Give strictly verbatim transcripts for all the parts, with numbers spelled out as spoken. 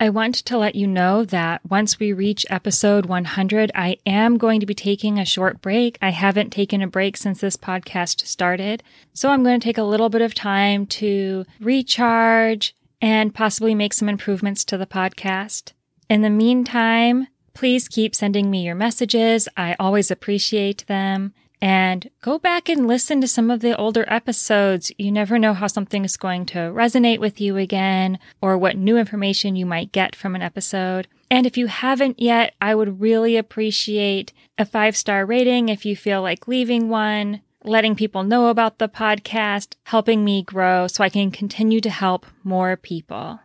I want to let you know that once we reach episode one hundred, I am going to be taking a short break. I haven't taken a break since this podcast started, so I'm going to take a little bit of time to recharge and possibly make some improvements to the podcast. In the meantime, please keep sending me your messages. I always appreciate them. And go back and listen to some of the older episodes. You never know how something is going to resonate with you again or what new information you might get from an episode. And if you haven't yet, I would really appreciate a five-star rating if you feel like leaving one, letting people know about the podcast, helping me grow so I can continue to help more people.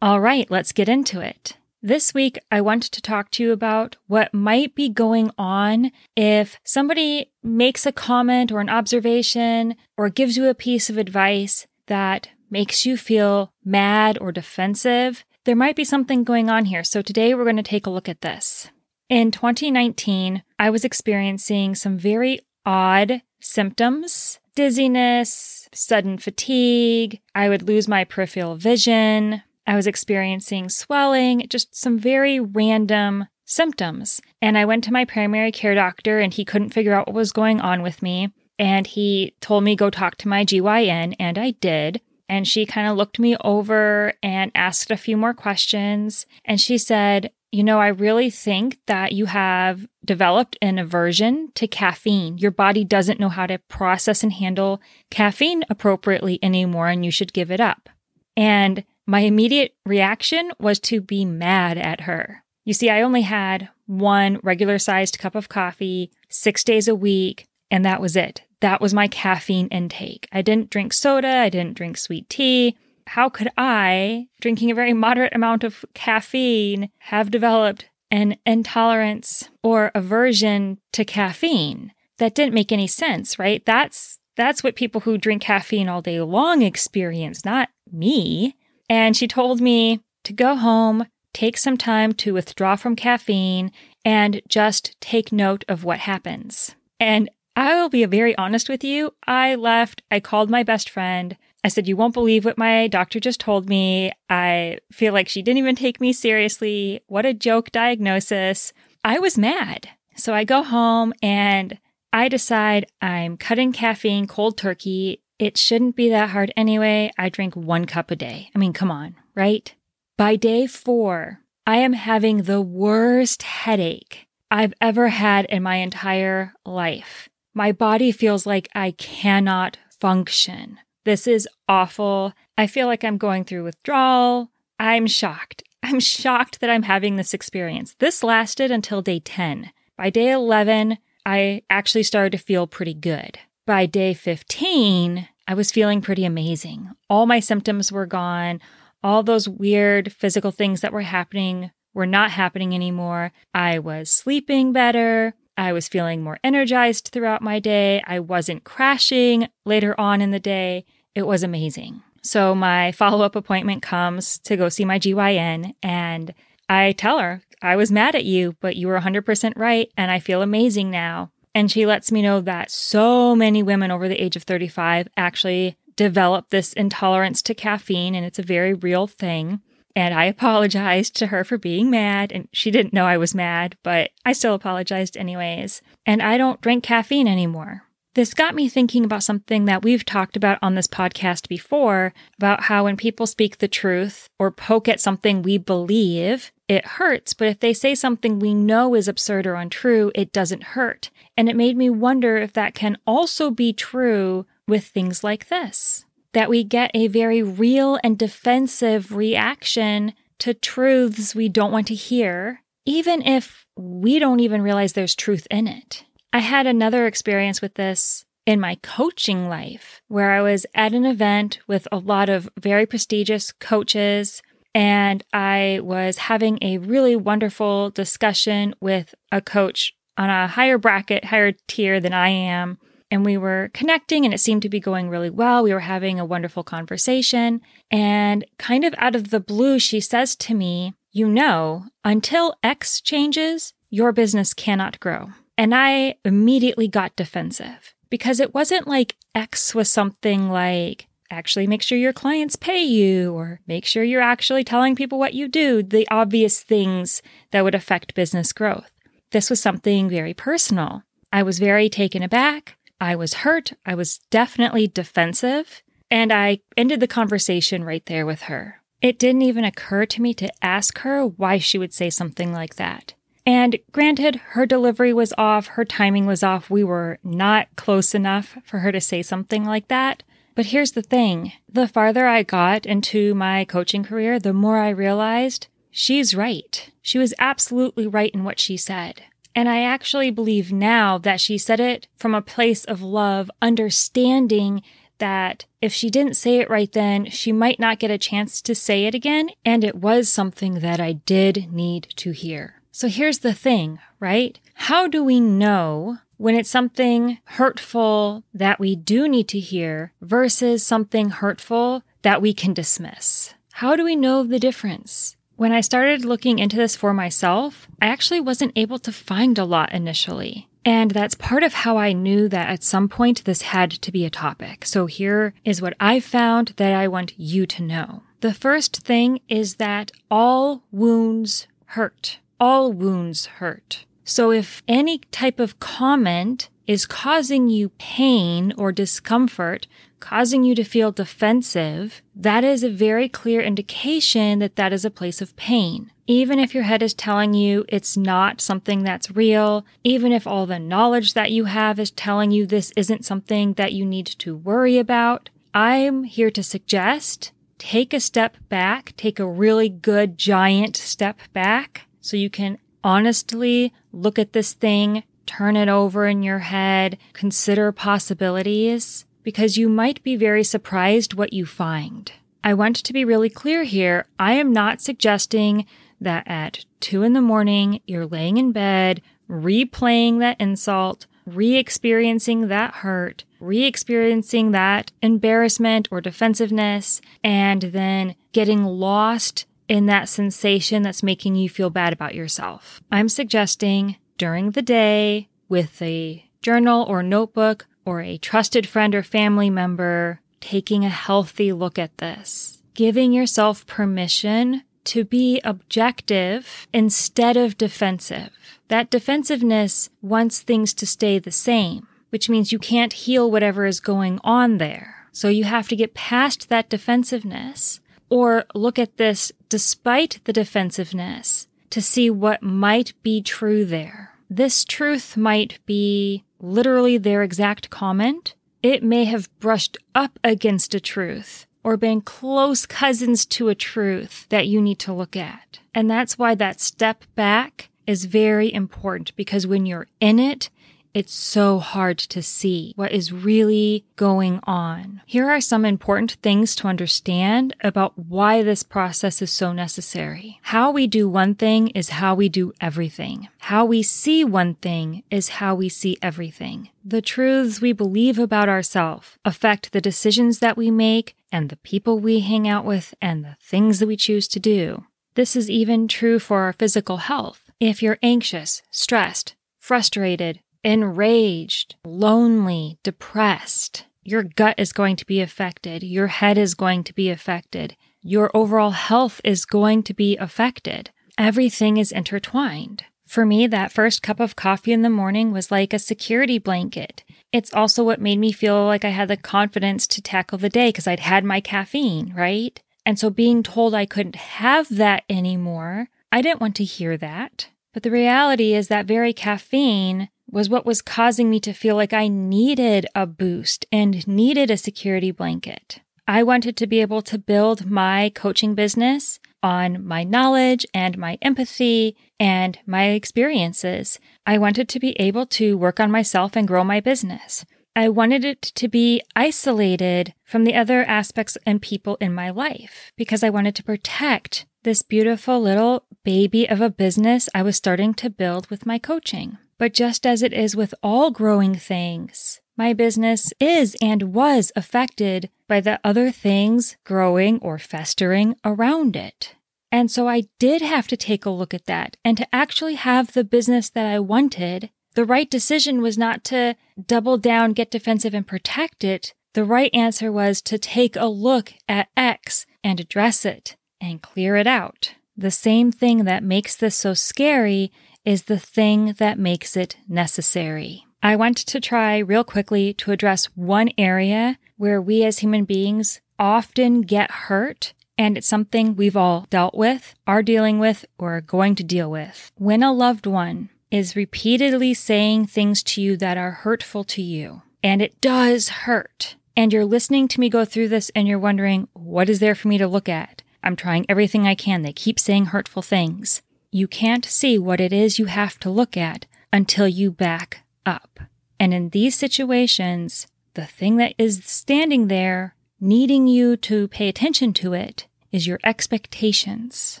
All right, let's get into it. This week, I want to talk to you about what might be going on if somebody makes a comment or an observation or gives you a piece of advice that makes you feel mad or defensive. There might be something going on here. So today, we're going to take a look at this. In twenty nineteen, I was experiencing some very odd symptoms: dizziness, sudden fatigue. I would lose my peripheral vision. I was experiencing swelling, just some very random symptoms. And I went to my primary care doctor, and he couldn't figure out what was going on with me. And he told me, go talk to my G Y N, and I did. And she kind of looked me over and asked a few more questions. And she said, you know, I really think that you have developed an aversion to caffeine. Your body doesn't know how to process and handle caffeine appropriately anymore, and you should give it up. And my immediate reaction was to be mad at her. You see, I only had one regular-sized cup of coffee six days a week, and that was it. That was my caffeine intake. I didn't drink soda. I didn't drink sweet tea. How could I, drinking a very moderate amount of caffeine, have developed an intolerance or aversion to caffeine? That didn't make any sense, right? That's that's what people who drink caffeine all day long experience, not me. And she told me to go home, take some time to withdraw from caffeine, and just take note of what happens. And I will be very honest with you. I left. I called my best friend. I said, you won't believe what my doctor just told me. I feel like she didn't even take me seriously. What a joke diagnosis. I was mad. So I go home and I decide I'm cutting caffeine cold turkey. It shouldn't be that hard anyway. I drink one cup a day. I mean, come on, right? By day four, I am having the worst headache I've ever had in my entire life. My body feels like I cannot function. This is awful. I feel like I'm going through withdrawal. I'm shocked. I'm shocked that I'm having this experience. This lasted until day ten. By day eleven, I actually started to feel pretty good. By day fifteen, I was feeling pretty amazing. All my symptoms were gone. All those weird physical things that were happening were not happening anymore. I was sleeping better. I was feeling more energized throughout my day. I wasn't crashing later on in the day. It was amazing. So my follow-up appointment comes to go see my G Y N, and I tell her, I was mad at you, but you were one hundred percent right, and I feel amazing now. And she lets me know that so many women over the age of thirty-five actually develop this intolerance to caffeine, and it's a very real thing. And I apologized to her for being mad, and she didn't know I was mad, but I still apologized anyways. And I don't drink caffeine anymore. This got me thinking about something that we've talked about on this podcast before, about how when people speak the truth or poke at something we believe, it hurts. But if they say something we know is absurd or untrue, it doesn't hurt. And it made me wonder if that can also be true with things like this, that we get a very real and defensive reaction to truths we don't want to hear, even if we don't even realize there's truth in it. I had another experience with this in my coaching life, where I was at an event with a lot of very prestigious coaches, And I was having a really wonderful discussion with a coach on a higher bracket, higher tier than I am. And we were connecting and it seemed to be going really well. We were having a wonderful conversation. And kind of out of the blue, she says to me, you know, until X changes, your business cannot grow. And I immediately got defensive because it wasn't like X was something like, actually make sure your clients pay you or make sure you're actually telling people what you do, the obvious things that would affect business growth. This was something very personal. I was very taken aback. I was hurt. I was definitely defensive. And I ended the conversation right there with her. It didn't even occur to me to ask her why she would say something like that. And granted, her delivery was off. Her timing was off. We were not close enough for her to say something like that. But here's the thing. The farther I got into my coaching career, the more I realized she's right. She was absolutely right in what she said. And I actually believe now that she said it from a place of love, understanding that if she didn't say it right then, she might not get a chance to say it again. And it was something that I did need to hear. So here's the thing, right? How do we know when it's something hurtful that we do need to hear versus something hurtful that we can dismiss? How do we know the difference? When I started looking into this for myself, I actually wasn't able to find a lot initially. And that's part of how I knew that at some point this had to be a topic. So here is what I found that I want you to know. The first thing is that all wounds hurt. All wounds hurt. So if any type of comment is causing you pain or discomfort, causing you to feel defensive, that is a very clear indication that that is a place of pain. Even if your head is telling you it's not something that's real, even if all the knowledge that you have is telling you this isn't something that you need to worry about, I'm here to suggest take a step back, take a really good giant step back so you can honestly look at this thing, turn it over in your head, consider possibilities, because you might be very surprised what you find. I want to be really clear here. I am not suggesting that at two in the morning, you're laying in bed, replaying that insult, re-experiencing that hurt, re-experiencing that embarrassment or defensiveness, and then getting lost in that sensation that's making you feel bad about yourself. I'm suggesting during the day with a journal or notebook or a trusted friend or family member, taking a healthy look at this, giving yourself permission to be objective instead of defensive. That defensiveness wants things to stay the same, which means you can't heal whatever is going on there. So you have to get past that defensiveness or look at this despite the defensiveness to see what might be true there. This truth might be literally their exact comment. It may have brushed up against a truth or been close cousins to a truth that you need to look at. And that's why that step back is very important, because when you're in it, it's so hard to see what is really going on. Here are some important things to understand about why this process is so necessary. How we do one thing is how we do everything. How we see one thing is how we see everything. The truths we believe about ourselves affect the decisions that we make and the people we hang out with and the things that we choose to do. This is even true for our physical health. If you're anxious, stressed, frustrated, enraged, lonely, depressed, your gut is going to be affected. Your head is going to be affected. Your overall health is going to be affected. Everything is intertwined. For me, that first cup of coffee in the morning was like a security blanket. It's also what made me feel like I had the confidence to tackle the day because I'd had my caffeine, right? And so being told I couldn't have that anymore, I didn't want to hear that. But the reality is that very caffeine was what was causing me to feel like I needed a boost and needed a security blanket. I wanted to be able to build my coaching business on my knowledge and my empathy and my experiences. I wanted to be able to work on myself and grow my business. I wanted it to be isolated from the other aspects and people in my life because I wanted to protect this beautiful little baby of a business I was starting to build with my coaching. But just as it is with all growing things, my business is and was affected by the other things growing or festering around it. And so I did have to take a look at that. And to actually have the business that I wanted, the right decision was not to double down, get defensive, and protect it. The right answer was to take a look at X and address it and clear it out. The same thing that makes this so scary is the thing that makes it necessary. I want to try real quickly to address one area where we as human beings often get hurt, and it's something we've all dealt with, are dealing with, or are going to deal with. When a loved one is repeatedly saying things to you that are hurtful to you, and it does hurt, and you're listening to me go through this and you're wondering, what is there for me to look at? I'm trying everything I can. They keep saying hurtful things. You can't see what it is you have to look at until you back up. And in these situations, the thing that is standing there, needing you to pay attention to it, is your expectations.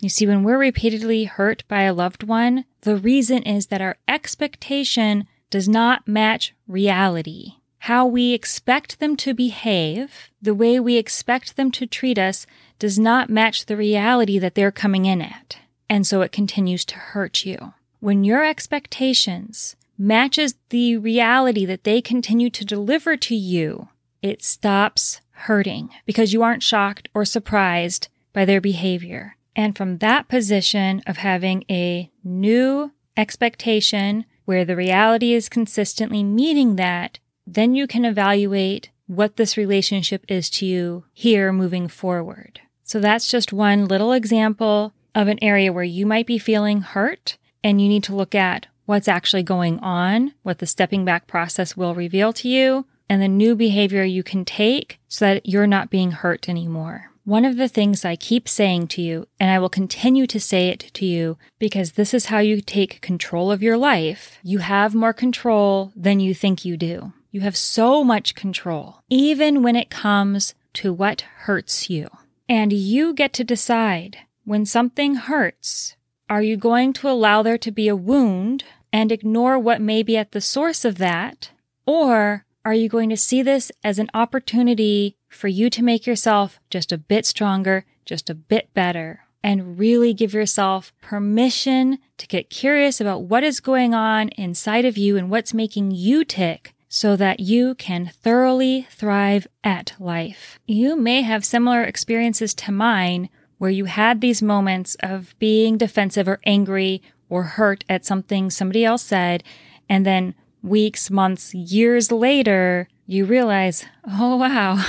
You see, when we're repeatedly hurt by a loved one, the reason is that our expectation does not match reality. How we expect them to behave, the way we expect them to treat us, does not match the reality that they're coming in at. And so it continues to hurt you. When your expectations matches the reality that they continue to deliver to you, it stops hurting because you aren't shocked or surprised by their behavior. And from that position of having a new expectation where the reality is consistently meeting that, then you can evaluate what this relationship is to you here moving forward. So that's just one little example of an area where you might be feeling hurt and you need to look at what's actually going on, what the stepping back process will reveal to you, and the new behavior you can take so that you're not being hurt anymore. One of the things I keep saying to you, and I will continue to say it to you because this is how you take control of your life. You have more control than you think you do. You have so much control, even when it comes to what hurts you. And you get to decide when something hurts, are you going to allow there to be a wound and ignore what may be at the source of that? Or are you going to see this as an opportunity for you to make yourself just a bit stronger, just a bit better, and really give yourself permission to get curious about what is going on inside of you and what's making you tick so that you can thoroughly thrive at life? You may have similar experiences to mine where you had these moments of being defensive or angry or hurt at something somebody else said, and then weeks, months, years later, you realize, oh, wow,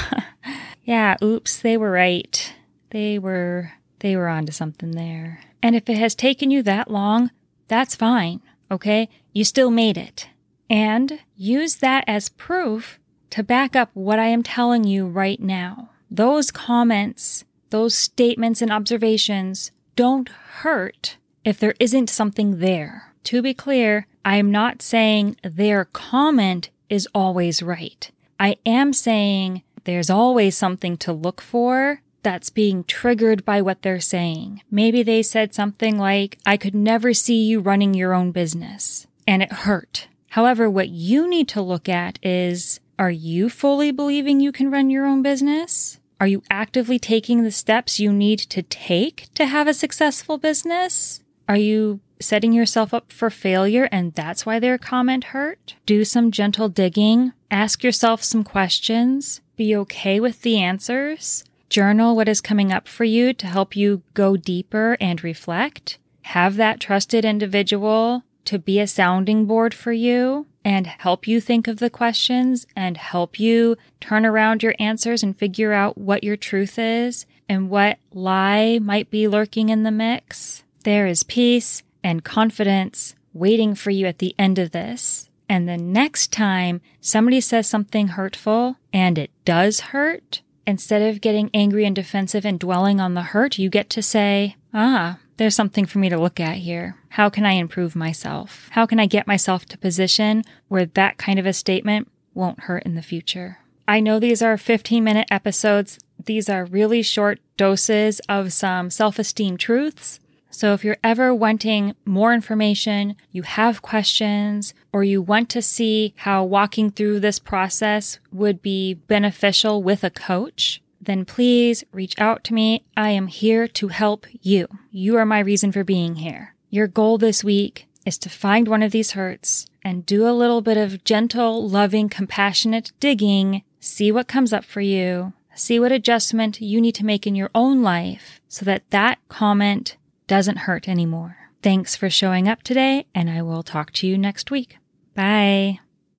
yeah, oops, they were right. They were, they were onto something there. And if it has taken you that long, that's fine, okay? You still made it. And use that as proof to back up what I am telling you right now. Those comments, those statements and observations don't hurt if there isn't something there. To be clear, I am not saying their comment is always right. I am saying there's always something to look for that's being triggered by what they're saying. Maybe they said something like, I could never see you running your own business, and it hurt. However, what you need to look at is, are you fully believing you can run your own business? Are you actively taking the steps you need to take to have a successful business? Are you setting yourself up for failure and that's why their comment hurt? Do some gentle digging. Ask yourself some questions. Be okay with the answers. Journal what is coming up for you to help you go deeper and reflect. Have that trusted individual to be a sounding board for you and help you think of the questions and help you turn around your answers and figure out what your truth is and what lie might be lurking in the mix. There is peace and confidence waiting for you at the end of this. And the next time somebody says something hurtful and it does hurt, instead of getting angry and defensive and dwelling on the hurt, you get to say, ah, there's something for me to look at here. How can I improve myself? How can I get myself to a position where that kind of a statement won't hurt in the future. I know these are fifteen-minute episodes. These are really short doses of some self-esteem truths. So if you're ever wanting more information, you have questions, or you want to see how walking through this process would be beneficial with a coach, then please reach out to me. I am here to help you. You are my reason for being here. Your goal this week is to find one of these hurts and do a little bit of gentle, loving, compassionate digging, see what comes up for you, see what adjustment you need to make in your own life so that that comment doesn't hurt anymore. Thanks for showing up today, and I will talk to you next week. Bye.